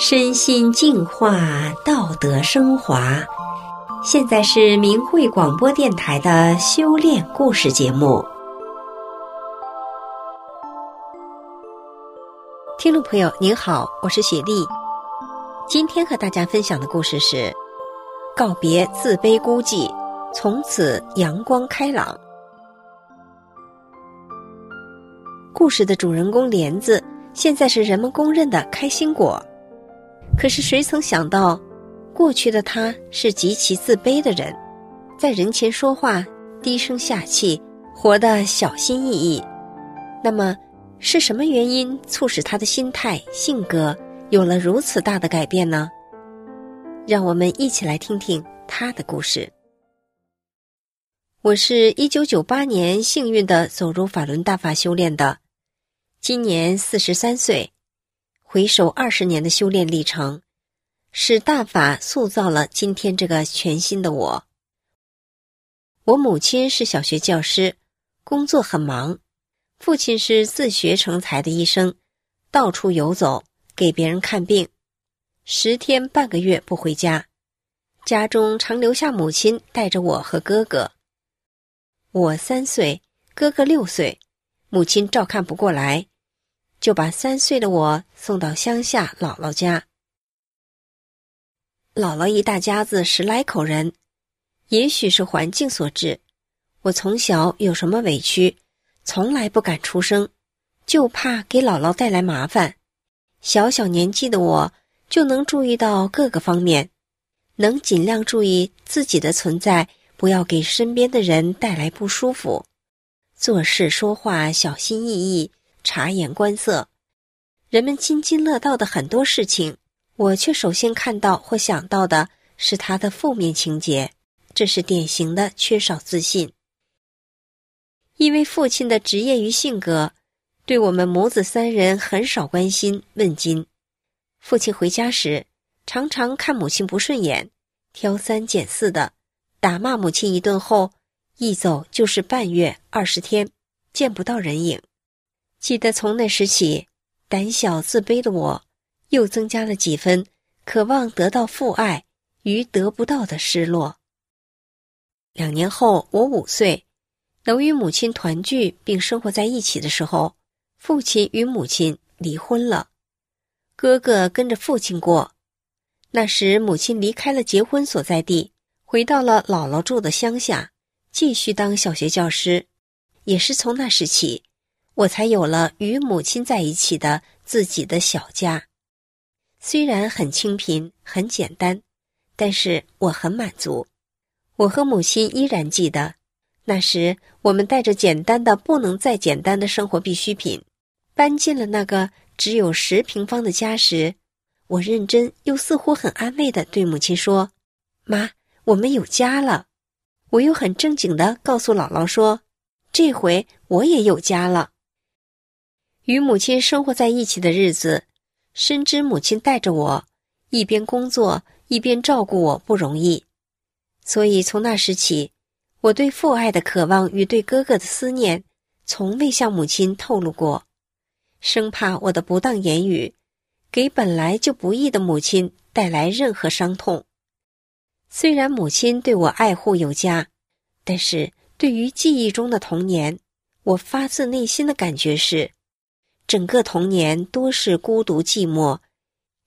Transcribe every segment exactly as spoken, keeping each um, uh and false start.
身心净化，道德升华。现在是明慧广播电台的修炼故事节目。听众朋友您好，我是雪莉。今天和大家分享的故事是告别自卑孤寂，从此阳光开朗。故事的主人公莲子现在是人们公认的开心果，可是谁曾想到过去的他是极其自卑的人，在人前说话低声下气，活得小心翼翼。那么是什么原因促使他的心态性格有了如此大的改变呢？让我们一起来听听他的故事。我是一九九八年幸运地走入法轮大法修炼的，今年四十三岁。回首二十年的修炼历程，使大法塑造了今天这个全新的我。我母亲是小学教师，工作很忙，父亲是自学成才的医生，到处游走，给别人看病，十天半个月不回家。家中常留下母亲带着我和哥哥。我三岁，哥哥六岁，母亲照看不过来，就把三岁的我送到乡下姥姥家。姥姥一大家子十来口人，也许是环境所致，我从小有什么委屈，从来不敢出声，就怕给姥姥带来麻烦。小小年纪的我就能注意到各个方面，能尽量注意自己的存在，不要给身边的人带来不舒服，做事说话小心翼翼，察言观色。人们津津乐道的很多事情，我却首先看到或想到的是他的负面情节，这是典型的缺少自信。因为父亲的职业与性格，对我们母子三人很少关心问津。父亲回家时，常常看母亲不顺眼，挑三拣四的，打骂母亲一顿后，一走就是半月二十天，见不到人影。记得从那时起，胆小自卑的我，又增加了几分渴望得到父爱与得不到的失落。两年后，我五岁。能与母亲团聚并生活在一起的时候，父亲与母亲离婚了，哥哥跟着父亲过。那时母亲离开了结婚所在地，回到了姥姥住的乡下，继续当小学教师。也是从那时起，我才有了与母亲在一起的自己的小家。虽然很清贫很简单，但是我很满足。我和母亲依然记得那时我们带着简单的不能再简单的生活必需品，搬进了那个只有十平方的家时，我认真又似乎很安慰地对母亲说：“妈，我们有家了。”我又很正经地告诉姥姥说：“这回我也有家了。”与母亲生活在一起的日子，深知母亲带着我，一边工作一边照顾我不容易，所以从那时起，我对父爱的渴望与对哥哥的思念从未向母亲透露过，生怕我的不当言语给本来就不易的母亲带来任何伤痛。虽然母亲对我爱护有加，但是对于记忆中的童年，我发自内心的感觉是整个童年多是孤独寂寞，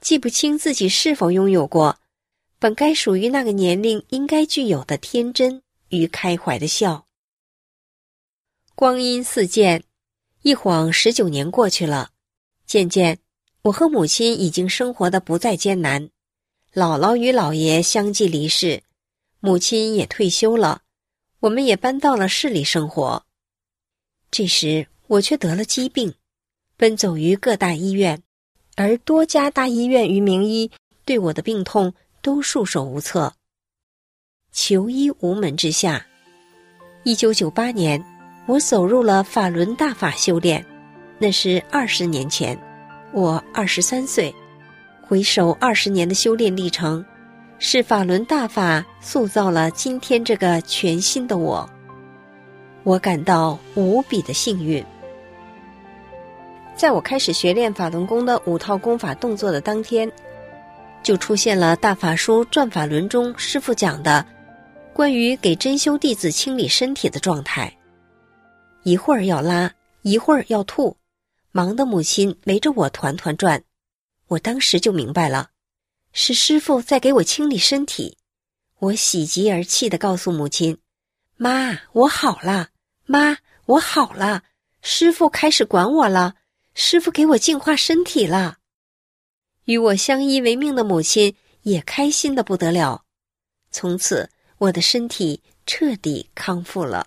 记不清自己是否拥有过本该属于那个年龄应该具有的天真与开怀的笑。光阴似箭，一晃十九年过去了。渐渐，我和母亲已经生活得不再艰难，姥姥与姥爷相继离世，母亲也退休了，我们也搬到了市里生活。这时我却得了疾病，奔走于各大医院，而多家大医院与名医对我的病痛都束手无策，求医无门之下，一九九八年我走入了法轮大法修炼，那是二十年前，我二十三岁。回首二十年的修炼历程，是法轮大法塑造了今天这个全新的我，我感到无比的幸运。在我开始学练法轮功的五套功法动作的当天，就出现了大法书转法轮中师父讲的关于给真修弟子清理身体的状态，一会儿要拉，一会儿要吐，忙的母亲围着我团团转。我当时就明白了，是师父在给我清理身体。我喜极而泣地告诉母亲，妈，我好了，妈，我好了，师父开始管我了，师父给我净化身体了。与我相依为命的母亲也开心得不得了。从此我的身体彻底康复了。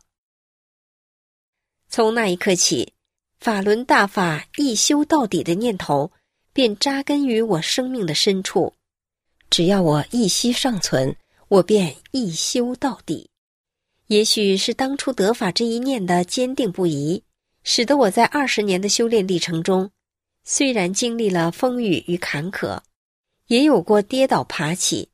从那一刻起，法轮大法一修到底的念头便扎根于我生命的深处。只要我一息尚存，我便一修到底。也许是当初得法这一念的坚定不移，使得我在二十年的修炼历程中，虽然经历了风雨与坎坷，也有过跌倒爬起，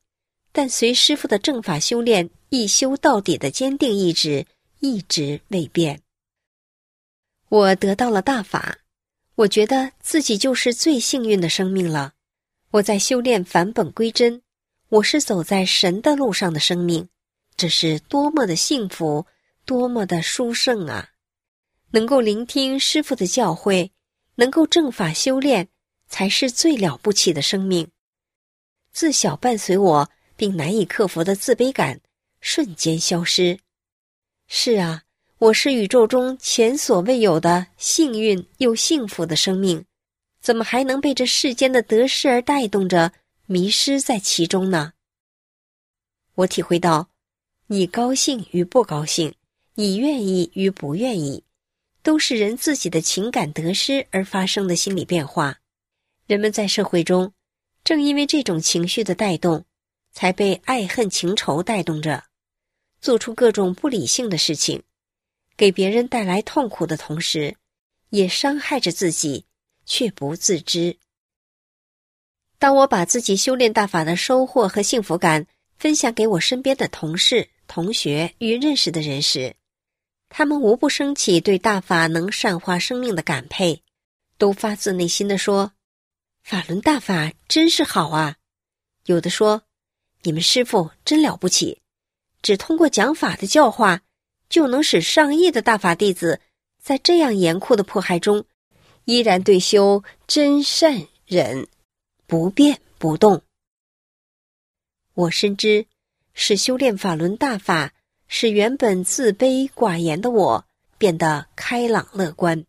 但随师父的正法修炼一修到底的坚定意志一直未变。我得到了大法，我觉得自己就是最幸运的生命了。我在修炼返本归真，我是走在神的路上的生命，这是多么的幸福，多么的殊胜啊！能够聆听师父的教诲，能够正法修炼，才是最了不起的生命。自小伴随我并难以克服的自卑感瞬间消失。是啊，我是宇宙中前所未有的幸运又幸福的生命，怎么还能被这世间的得失而带动着，迷失在其中呢？我体会到，你高兴与不高兴，你愿意与不愿意，都是人自己的情感得失而发生的心理变化。人们在社会中，正因为这种情绪的带动，才被爱恨情仇带动着，做出各种不理性的事情，给别人带来痛苦的同时，也伤害着自己，却不自知。当我把自己修炼大法的收获和幸福感分享给我身边的同事、同学与认识的人时，他们无不升起对大法能善化生命的感佩，都发自内心地说，法轮大法真是好啊。有的说，你们师父真了不起，只通过讲法的教化，就能使上亿的大法弟子在这样严酷的迫害中，依然对修真善忍不变不动。我深知，是修炼法轮大法，使原本自卑寡言的我变得开朗乐观。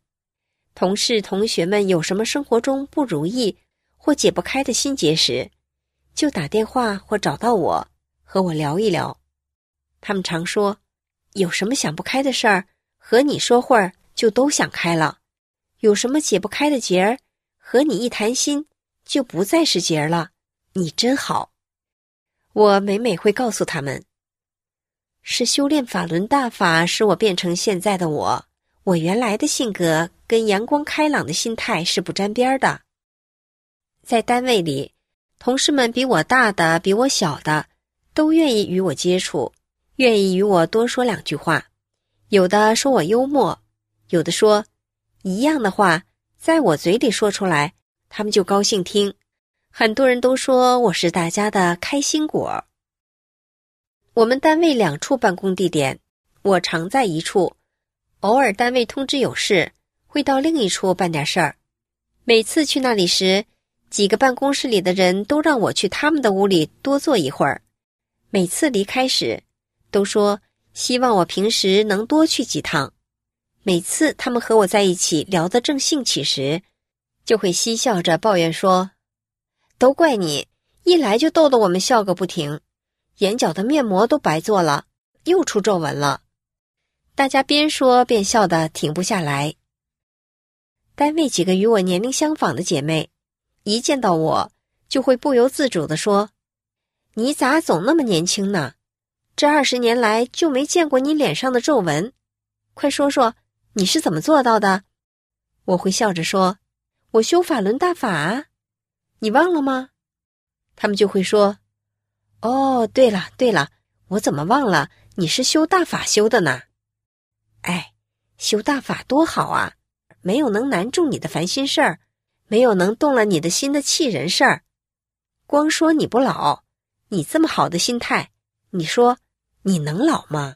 同事同学们有什么生活中不如意或解不开的心结时，就打电话或找到我，和我聊一聊。他们常说，有什么想不开的事儿，和你说会儿就都想开了；有什么解不开的结儿，和你一谈心就不再是结儿了，你真好。我每每会告诉他们，是修炼法轮大法使我变成现在的我，我原来的性格跟阳光开朗的心态是不沾边的。在单位里，同事们比我大的、比我小的，都愿意与我接触，愿意与我多说两句话。有的说我幽默，有的说，一样的话，在我嘴里说出来，他们就高兴听。很多人都说我是大家的开心果。我们单位两处办公地点，我常在一处，偶尔单位通知有事，会到另一处办点事儿。每次去那里时，几个办公室里的人都让我去他们的屋里多坐一会儿。每次离开时，都说希望我平时能多去几趟。每次他们和我在一起聊得正兴起时，就会嬉笑着抱怨说，都怪你，一来就逗得我们笑个不停。眼角的面膜都白做了，又出皱纹了。大家边说边笑得停不下来。单位几个与我年龄相仿的姐妹，一见到我就会不由自主地说，你咋总那么年轻呢？这二十年来就没见过你脸上的皱纹，快说说你是怎么做到的？我会笑着说，我修法轮大法啊，你忘了吗？他们就会说，哦，对了对了，我怎么忘了你是修大法修的呢？哎，修大法多好啊，没有能难住你的烦心事儿，没有能动了你的心的气人事儿。光说你不老，你这么好的心态，你说你能老吗？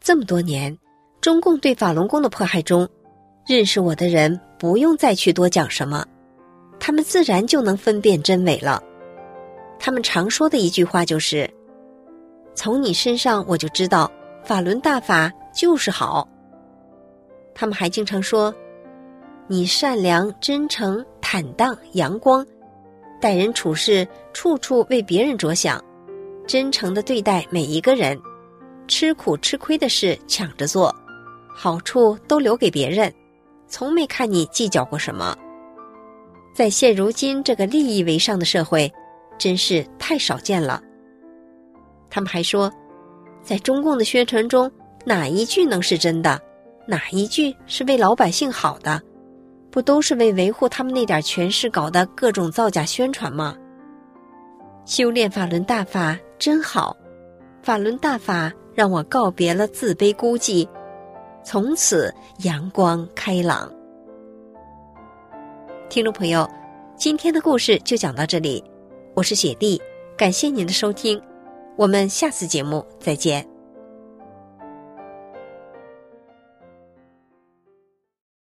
这么多年，中共对法轮功的迫害中，认识我的人不用再去多讲什么，他们自然就能分辨真伪了。他们常说的一句话就是：从你身上我就知道，法轮大法就是好。他们还经常说，你善良、真诚、坦荡、阳光，待人处事处处为别人着想，真诚地对待每一个人，吃苦吃亏的事抢着做，好处都留给别人，从没看你计较过什么。在现如今这个利益为上的社会，真是太少见了。他们还说，在中共的宣传中，哪一句能是真的？哪一句是为老百姓好的？不都是为维护他们那点权势搞的各种造假宣传吗？修炼法轮大法真好，法轮大法让我告别了自卑孤寂，从此阳光开朗。听众朋友，今天的故事就讲到这里，我是雪莉，感谢您的收听，我们下次节目再见。